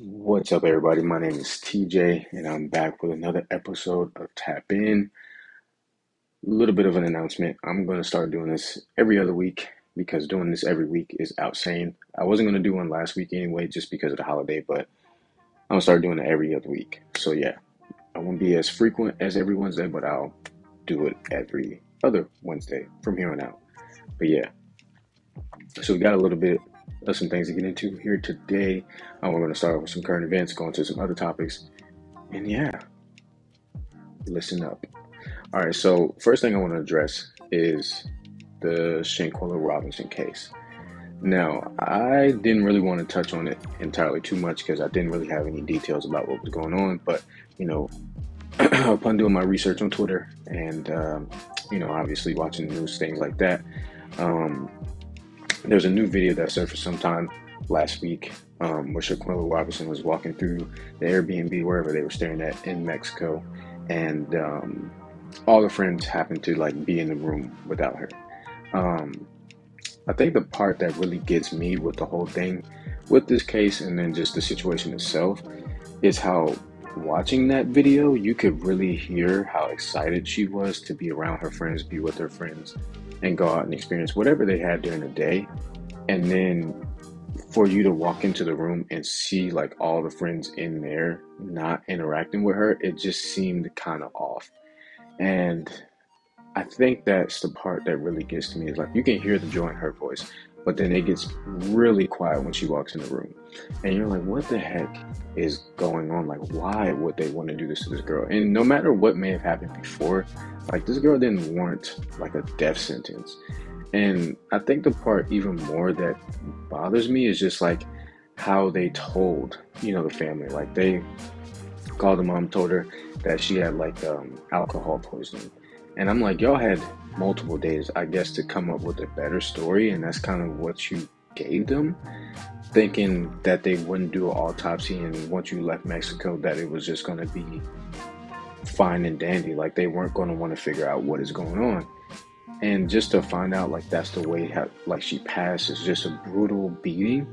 What's up, everybody? My name is TJ, and I'm back with another episode of Tap In. A little bit of an announcement. I'm going to start doing this every other week because doing this every week is outsane. I wasn't going to do one last week anyway just because of the holiday, but I'm going to start doing it every other week. So, yeah, I won't be as frequent as every Wednesday, but I'll do it every other Wednesday from here on out. But, yeah, so we got a little bit of some things to get into here today. We're going to start with some current events, go into some other topics, and yeah, listen up. All right, so first thing I want to address is the Shanquella Robinson case. Now, I didn't really want to touch on it entirely too much because I didn't really have any details about what was going on, but, you know, upon doing my research on Twitter and, you know, obviously watching the news, things like that, there's a new video that surfaced sometime last week where Shanquella Robinson was walking through the Airbnb, wherever they were staying at in Mexico, and all the friends happened to like be in the room without her. I think the part that really gets me with the whole thing with this case and then just the situation itself is how watching that video, you could really hear how excited she was to be around her friends, be with her friends, and go out and experience whatever they had during the day. And then for you to walk into the room and see like all the friends in there not interacting with her, it just seemed kind of off. And I think that's the part that really gets to me, is like you can hear the joy in her voice, but then it gets really quiet when she walks in the room. And you're like, what the heck is going on? Like, why would they want to do this to this girl? And no matter what may have happened before, like, this girl didn't warrant like a death sentence. And I think the part even more that bothers me is just like how they told, you know, the family. Like, they called the mom, told her that she had like alcohol poisoning. And I'm like, y'all had multiple days, I guess, to come up with a better story, and that's kind of what you gave them, thinking that they wouldn't do an autopsy, and once you left Mexico, that it was just going to be fine and dandy. Like, they weren't going to want to figure out what is going on. And just to find out, like, that's the way how, like, she passed is just a brutal beating.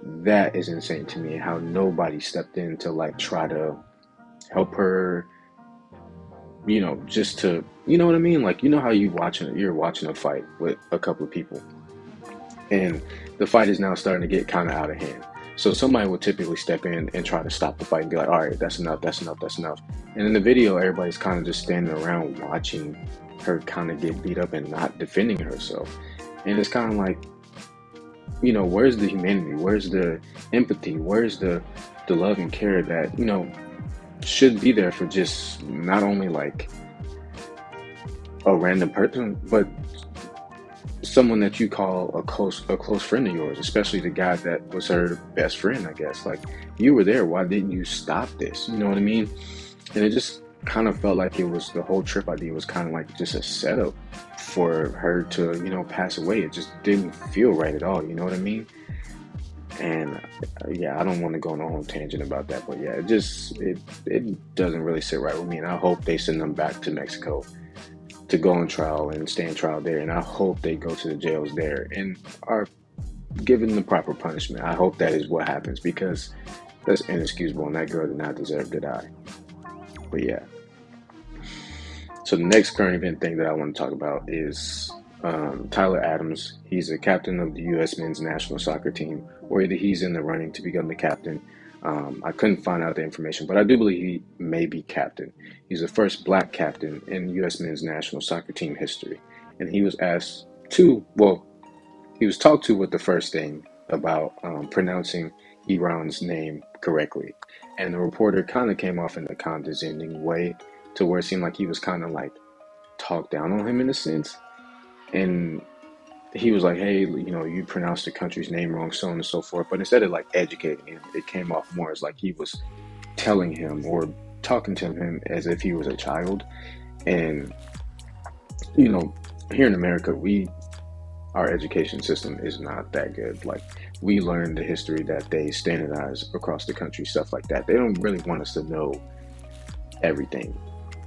That is insane to me, how nobody stepped in to, like, try to help her, you know, just to, you know what I mean? Like, you know how you're watching a fight with a couple of people, and the fight is now starting to get kind of out of hand. So somebody will typically step in and try to stop the fight and be like, all right, that's enough, that's enough, that's enough. And in the video, everybody's kind of just standing around watching her kind of get beat up and not defending herself. And it's kind of like, you know, where's the humanity? Where's the empathy? Where's the love and care that, you know, should be there for just not only like a random person, but someone that you call a close friend of yours, especially the guy that was her best friend, I guess. Like, you were there, why didn't you stop this? You know what I mean? And it just kind of felt like it was, the whole trip idea was kind of like just a setup for her to, you know, pass away. It just didn't feel right at all, you know what I mean? And yeah, I don't want to go on a whole tangent about that, but yeah, it doesn't really sit right with me. And I hope they send them back to Mexico to go on trial and stand trial there. And I hope they go to the jails there and are given the proper punishment. I hope that is what happens, because that's inexcusable, and that girl did not deserve to die. But yeah. So the next current event thing that I want to talk about is Tyler Adams. He's a captain of the U.S. men's national soccer team, or either he's in the running to become the captain. I couldn't find out the information, but I do believe he may be captain. He's the first black captain in U.S. men's national soccer team history. And he was talked to with the first thing about pronouncing Iran's name correctly. And the reporter kind of came off in a condescending way, to where it seemed like he was kind of like talked down on him in a sense. And he was like, hey, you know, you pronounced the country's name wrong, so on and so forth. But instead of like educating him, it came off more as like he was telling him or talking to him as if he was a child. And, you know, here in America, our education system is not that good. Like, we learn the history that they standardize across the country, stuff like that. They don't really want us to know everything,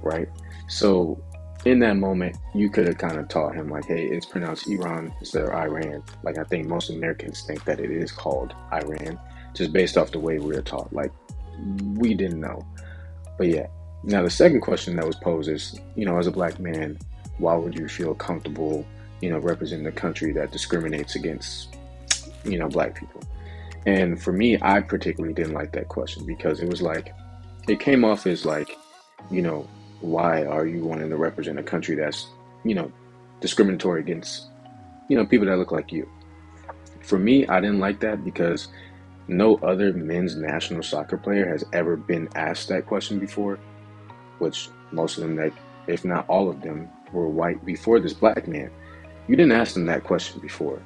right? So in that moment, you could have kind of taught him, like, hey, it's pronounced Iran instead of Iran. Like, I think most Americans think that it is called Iran. just based off the way we were taught. Like, we didn't know. But yeah. Now, the second question that was posed is, you know, as a black man, why would you feel comfortable, you know, representing a country that discriminates against, you know, black people? And for me, I particularly didn't like that question, because it was like, it came off as like, you know, why are you wanting to represent a country that's, you know, discriminatory against, you know, people that look like you? For me, I didn't like that, because no other men's national soccer player has ever been asked that question before, which most of them, like, if not all of them, were white before this black man. You didn't ask them that question before.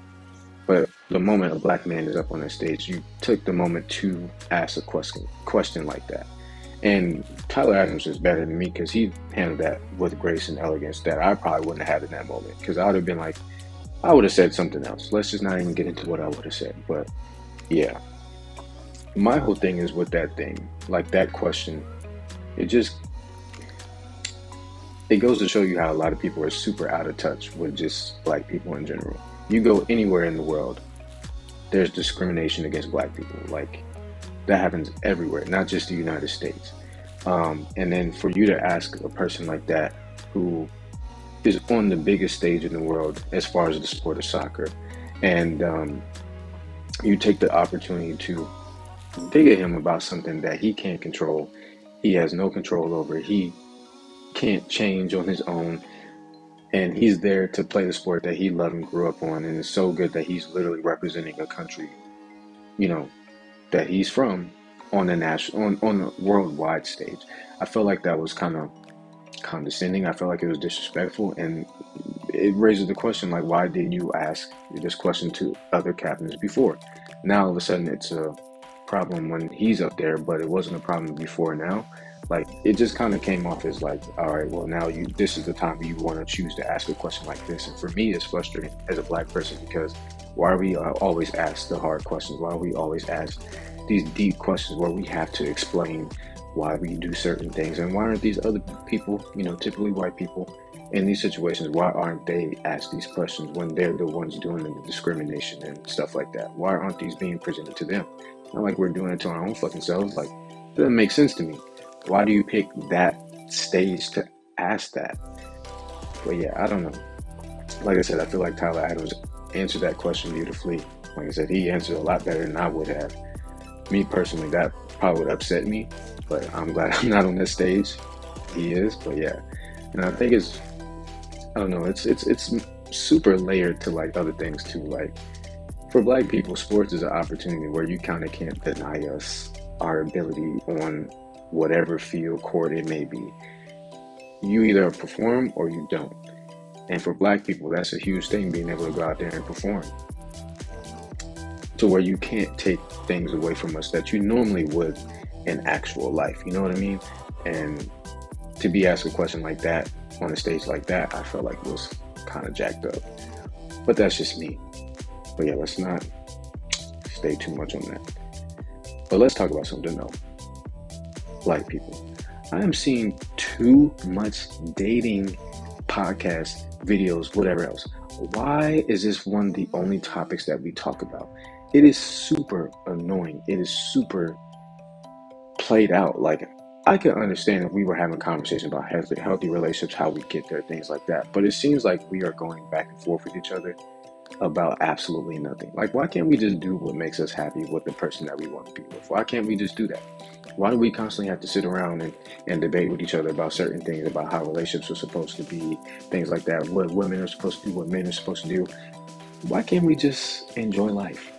But the moment a black man is up on the stage, you took the moment to ask a question like that. And Tyler Adams is better than me, because he handled that with grace and elegance that I probably wouldn't have had in that moment, because I would have been like, I would have said something else. Let's just not even get into what I would have said. But yeah, my whole thing is with that thing, like that question, it just, it goes to show you how a lot of people are super out of touch with just black people in general. You go anywhere in the world, there's discrimination against black people. Like, that happens everywhere, not just the United States. And then for you to ask a person like that, who is on the biggest stage in the world as far as the sport of soccer, and you take the opportunity to dig at him about something that he can't control, he has no control over, he can't change on his own, and he's there to play the sport that he loved and grew up on, and it's so good that he's literally representing a country, you know, that he's from on the national, on the worldwide stage. I felt like that was kind of condescending. I felt like it was disrespectful, and it raises the question, like, why didn't you ask this question to other captains before? Now all of a sudden it's a problem when he's up there, but it wasn't a problem before now. Like, it just kind of came off as like, all right, well, now you, this is the time you want to choose to ask a question like this. And for me, it's frustrating as a black person, because why are we always asked the hard questions? Why are we always asked these deep questions where we have to explain why we do certain things? And why aren't these other people, you know, typically white people in these situations, why aren't they asked these questions when they're the ones doing the discrimination and stuff like that? Why aren't these being presented to them? Not like we're doing it to our own fucking selves. Like, it doesn't make sense to me. Why do you pick that stage to ask that? But yeah, I don't know. Like I said, I feel like Tyler Adams answered that question beautifully. Like I said, he answered a lot better than I would have. Me personally, that probably would upset me, but I'm glad I'm not on this stage. He is, but yeah. And I think it's, I don't know, it's super layered to like other things too. Like, for black people, sports is an opportunity where you kind of can't deny us our ability on whatever field, court it may be. You either perform or you don't. And for black people, that's a huge thing, being able to go out there and perform, to where you can't take things away from us that you normally would in actual life, you know what I mean? And to be asked a question like that on a stage like that, I felt like it was kind of jacked up. But that's just me. But yeah, let's not stay too much on that. But let's talk about something though. Black people. I am seeing too much dating podcasts, videos, whatever else. Why is this one of the only topics that we talk about? It is super annoying. It is super played out. Like, I could understand if we were having a conversation about healthy relationships, how we get there, things like that. But it seems like we are going back and forth with each other about absolutely nothing. Like, why can't we just do what makes us happy with the person that we want to be with? Why can't we just do that? Why do we constantly have to sit around and debate with each other about certain things, about how relationships are supposed to be, things like that, what women are supposed to do, what men are supposed to do? Why can't we just enjoy life?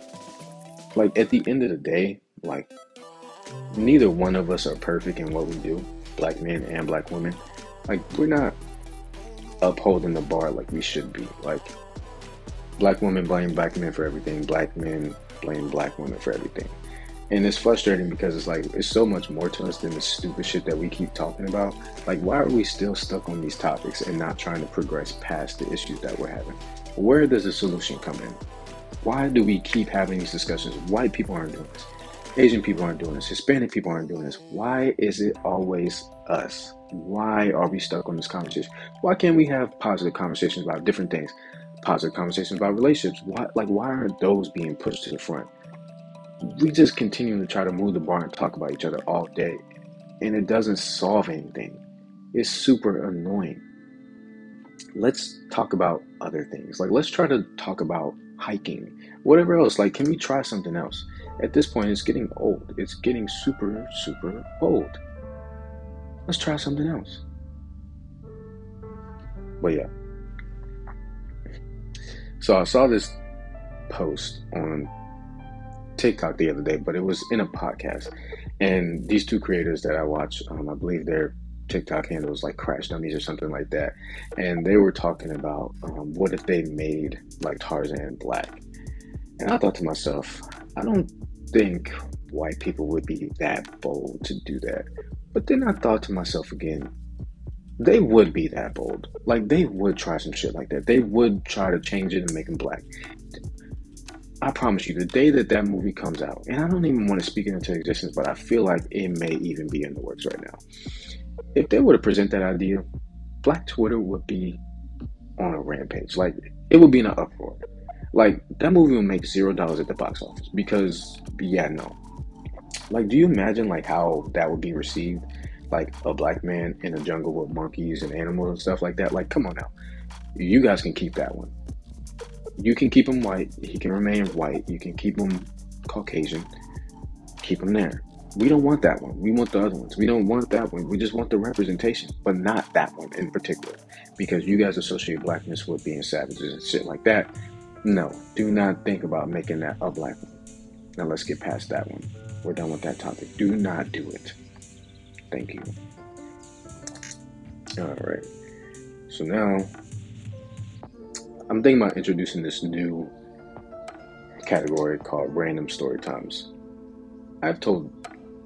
Like, at the end of the day, like, neither one of us are perfect in what we do, black men and black women. Like, we're not upholding the bar like we should be. Like, black women blame black men for everything, black men blame black women for everything. And it's frustrating because it's like, it's so much more to us than the stupid shit that we keep talking about. Like, why are we still stuck on these topics and not trying to progress past the issues that we're having? Where does the solution come in? Why do we keep having these discussions? White people aren't doing this. Asian people aren't doing this. Hispanic people aren't doing this. Why is it always us? Why are we stuck on this conversation? Why can't we have positive conversations about different things? Positive conversations about relationships? Why aren't those being pushed to the front? we just continue to try to move the bar and talk about each other all day, and it doesn't solve anything. It's super annoying. Let's talk about other things. Like, let's try to talk about hiking, whatever else. Like, can we try something else? At this point, it's getting old. It's getting super, super old. Let's try something else. But yeah. So I saw this post on TikTok the other day, but it was in a podcast. And these two creators that I watch, I believe their TikTok handles like Crash Dummies or something like that. And they were talking about what if they made like Tarzan black. And I thought to myself, I don't think white people would be that bold to do that. But then I thought to myself again, they would be that bold. Like, they would try some shit like that. They would try to change it and make him black. I promise you, the day that that movie comes out, and I don't even want to speak it into existence, but I feel like it may even be in the works right now. If they were to present that idea, Black Twitter would be on a rampage. Like, it would be in an uproar. Like, that movie would make $0 at the box office because, yeah, no. Like, do you imagine, like, how that would be received? Like, a black man in a jungle with monkeys and animals and stuff like that. Like, come on now. You guys can keep that one. You can keep him white. He can remain white. You can keep him Caucasian. Keep him there. We don't want that one. We want the other ones. We don't want that one. We just want the representation, but not that one in particular. Because you guys associate blackness with being savages and shit like that. No, do not think about making that a black one. Now let's get past that one. We're done with that topic. Do not do it. Thank you. All right. So now I'm thinking about introducing this new category called random story times. I've told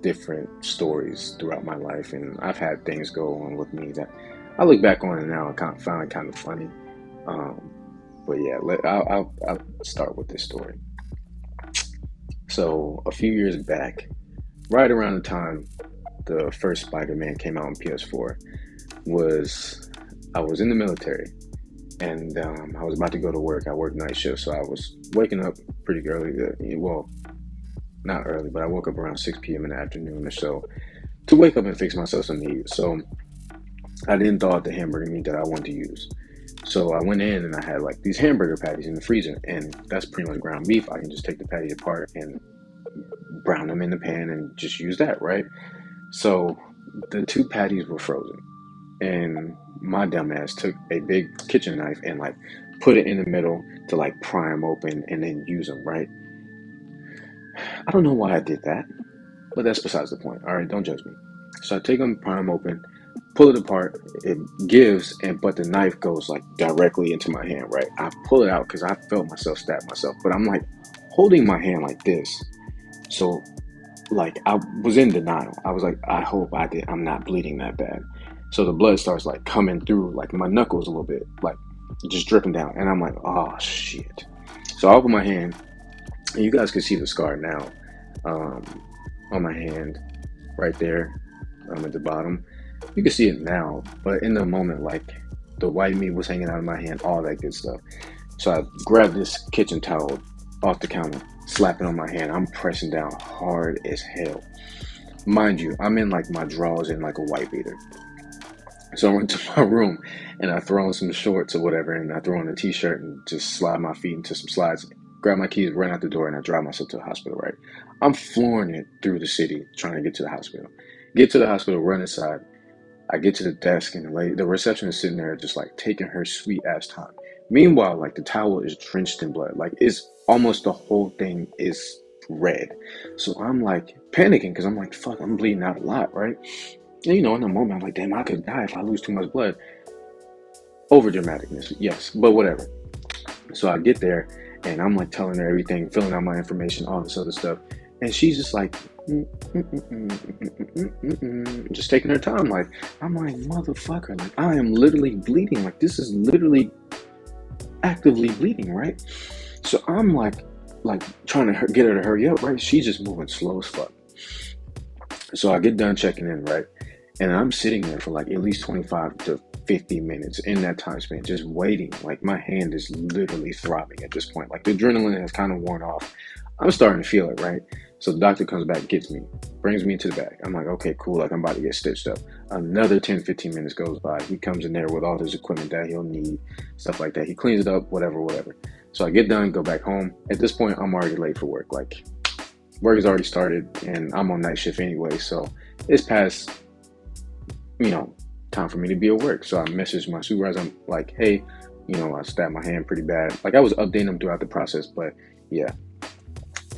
different stories throughout my life, and I've had things go on with me that I look back on and now I kind of found kind of funny. But yeah, I'll start with this story. So a few years back, right around the time the first Spider-Man came out on PS4, I was in the military, and I was about to go to work. I worked night shift, so I was waking up pretty early. Well, not early, but I woke up around 6 p.m. in the afternoon or so to wake up and fix myself some meat. So I didn't thaw out the hamburger meat that I wanted to use. So I went in and I had like these hamburger patties in the freezer, and that's pretty much ground beef. I can just take the patties apart and brown them in the pan and just use that, right? So the two patties were frozen, and my dumbass took a big kitchen knife and like put it in the middle to like pry them open and then use them, right? I don't know why I did that, but that's besides the point. All right, don't judge me. So I take them, pry them open, pull it apart. It gives, but the knife goes like directly into my hand, right? I pull it out because I felt myself stab myself, but I'm like holding my hand like this. So like I was in denial. I was like, I hope I did. I'm not bleeding that bad. So the blood starts like coming through like my knuckles a little bit, like just dripping down. And I'm like, oh, shit. So I open my hand. You guys can see the scar now on my hand right there at the bottom. You can see it now, but in the moment, like, the white meat was hanging out of my hand, all that good stuff. So I grabbed this kitchen towel off the counter, slap it on my hand. I'm pressing down hard as hell. Mind you, I'm in like my drawers and like a white beater. So I went to my room and I throw on some shorts or whatever, and I throw on a t-shirt and just slide my feet into some slides, grab my keys, ran out the door, and I drive myself to the hospital, right? I'm flooring it through the city trying to get to the hospital. Get to the hospital, run inside. I get to the desk, and the receptionist is sitting there just like taking her sweet ass time. Meanwhile, like the towel is drenched in blood. Like, it's almost the whole thing is red. So I'm like panicking because I'm like, fuck, I'm bleeding out a lot, right? And you know, in the moment, I'm like, damn, I could die if I lose too much blood. Over dramaticness, yes, but whatever. So I get there, and I'm like telling her everything, filling out my information, all this other stuff. And she's just like, just taking her time. Like, I'm like, motherfucker, like, I am literally bleeding. Like, this is literally actively bleeding, right? So I'm like trying to get her to hurry up, right? She's just moving slow as fuck. So I get done checking in, right? And I'm sitting there for like at least 25 to 50 minutes in that time span, just waiting. Like, my hand is literally throbbing at this point. Like, the adrenaline has kind of worn off. I'm starting to feel it, right? So the doctor comes back, gets me, brings me into the back. I'm like, okay, cool. Like, I'm about to get stitched up. Another 10, 15 minutes goes by. He comes in there with all his equipment that he'll need, stuff like that. He cleans it up, whatever. So I get done, go back home. At this point, I'm already late for work. Like, work has already started, and I'm on night shift anyway. So it's past, time for me to be at work. So I messaged my supervisor. I'm like, hey, I stabbed my hand pretty bad. Like, I was updating him throughout the process, but yeah.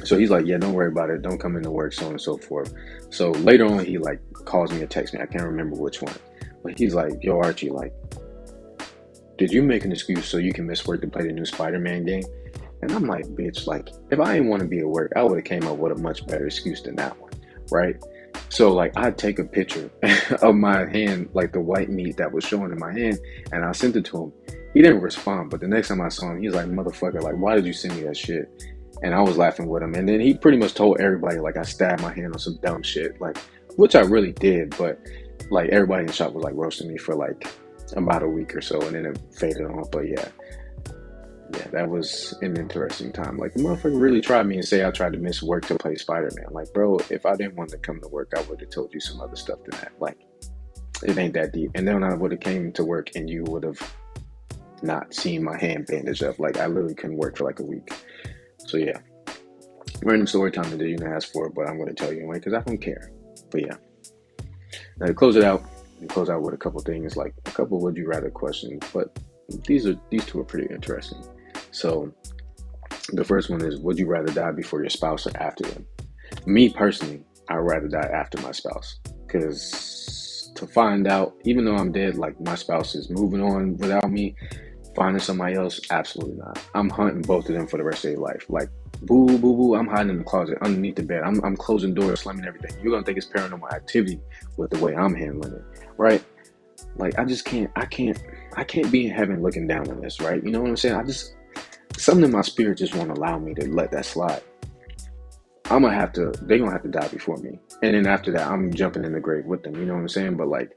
So he's like, yeah, don't worry about it. Don't come into work, so on and so forth. So later on, he like calls me or texts me. I can't remember which one, but he's like, yo, Archie, like, did you make an excuse so you can miss work to play the new Spider-Man game? And I'm like, bitch, like, if I didn't want to be at work, I would have came up with a much better excuse than that one, right? So like, I take a picture of my hand, like the white meat that was showing in my hand, and I sent it to him. He didn't respond, but the next time I saw him, he was like, motherfucker, like, why did you send me that shit? And I was laughing with him. And then he pretty much told everybody, like, I stabbed my hand on some dumb shit, like, which I really did. But like, everybody in the shop was like roasting me for like about a week or so, and then it faded off. But yeah, that was an interesting time. Like, the motherfucker really tried me and say I tried to miss work to play Spider-Man. Like, bro, if I didn't want to come to work, I would have told you some other stuff than that. Like, it ain't that deep. And then I would have came to work and you would have not seen my hand bandaged up. Like, I literally couldn't work for like a week. So yeah, random story time that you didn't ask for, but I'm going to tell you anyway because I don't care. But yeah, now to close it out, we close out with a couple things, like a couple would you rather questions, but these two are pretty interesting. So the first one is, would you rather die before your spouse or after them? Me personally, I'd rather die after my spouse, because to find out, even though I'm dead, like my spouse is moving on without me. Finding somebody else, absolutely not. I'm hunting both of them for the rest of their life. Like, boo, boo, boo, I'm hiding in the closet, underneath the bed. I'm closing doors, slamming everything. You're going to think it's paranormal activity with the way I'm handling it, right? Like, I just can't, I can't be in heaven looking down on this, right? You know what I'm saying? Something in my spirit just won't allow me to let that slide. They're going to have to die before me. And then after that, I'm jumping in the grave with them. You know what I'm saying? But like,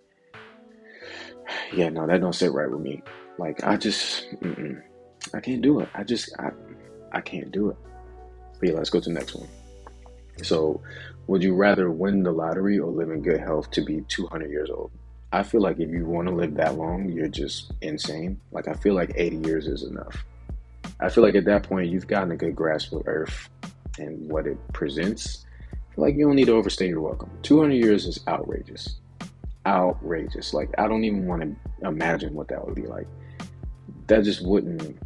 yeah, no, that don't sit right with me. Like, I just, I can't do it. I can't do it. But yeah, let's go to the next one. So, would you rather win the lottery or live in good health to be 200 years old? I feel like if you want to live that long, you're just insane. Like, I feel like 80 years is enough. I feel like at that point, you've gotten a good grasp of Earth and what it presents. I feel like you don't need to overstay your welcome. 200 years is outrageous. Like, I don't even want to imagine what that would be like. That just wouldn't.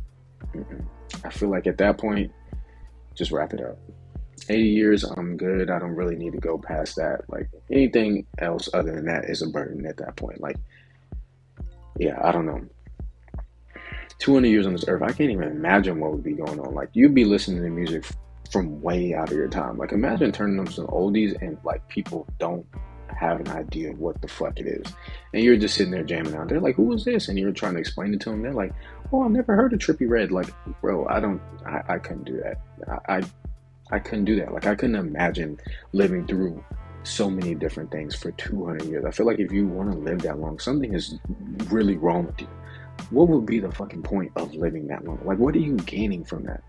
I feel like at that point, just wrap it up. 80 years, I'm good. I don't really need to go past that. Like, anything else other than that is a burden at that point. Like, yeah, I don't know. 200 years on this earth, I can't even imagine what would be going on. Like, you'd be listening to music from way out of your time. Like, imagine turning on some oldies and like people don't have an idea of what the fuck it is, and you're just sitting there jamming out. They're like, who is this? And you're trying to explain it to them. They're like, oh, I've never heard of Trippie Redd. Like, bro, I couldn't do that. I couldn't do that. Like, I couldn't imagine living through so many different things for 200 years. I feel like if you want to live that long, something is really wrong with you. What would be the fucking point of living that long? Like, what are you gaining from that?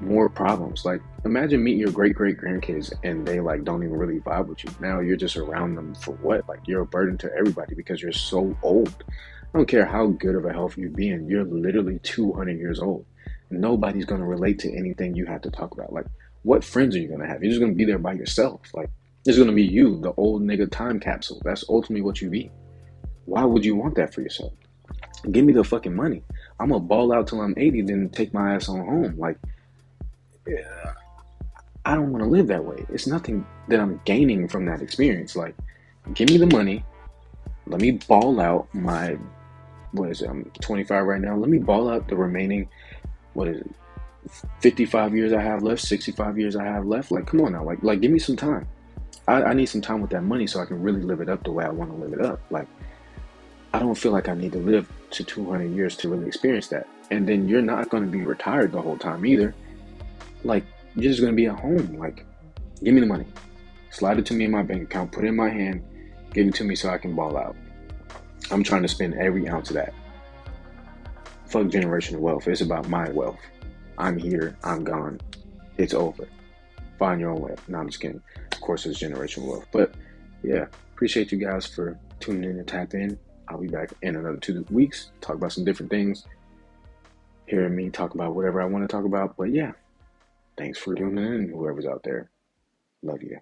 More problems. Like, imagine meeting your great-great-grandkids and they like don't even really vibe with you. Now you're just around them for what? Like, you're a burden to everybody because you're so old. I don't care how good of a health you're being, you're literally 200 years old. Nobody's going to relate to anything you have to talk about. Like, what friends are you going to have? You're just going to be there by yourself. Like, it's going to be you, the old nigga time capsule. That's ultimately what you be. Why would you want that for yourself? Give me the fucking money. I'm going to ball out till I'm 80, then take my ass on home. Like, yeah, I don't want to live that way. It's nothing that I'm gaining from that experience. Like, give me the money. Let me ball out my, what is it? I'm 25 right now. Let me ball out the remaining, 55 years I have left, 65 years I have left. Like, come on now. Like give me some time. I need some time with that money so I can really live it up the way I want to live it up. Like, I don't feel like I need to live to 200 years to really experience that. And then you're not going to be retired the whole time either. Like, you're just going to be at home. Like, give me the money. Slide it to me in my bank account. Put it in my hand. Give it to me so I can ball out. I'm trying to spend every ounce of that. Fuck generational wealth. It's about my wealth. I'm here. I'm gone. It's over. find your own way. No, I'm just kidding. Of course, it's generational wealth. But yeah, appreciate you guys for tuning in and tapping in. I'll be back in another 2 weeks, talk about some different things, hearing me talk about whatever I want to talk about. But yeah, thanks for tuning in, whoever's out there. Love you.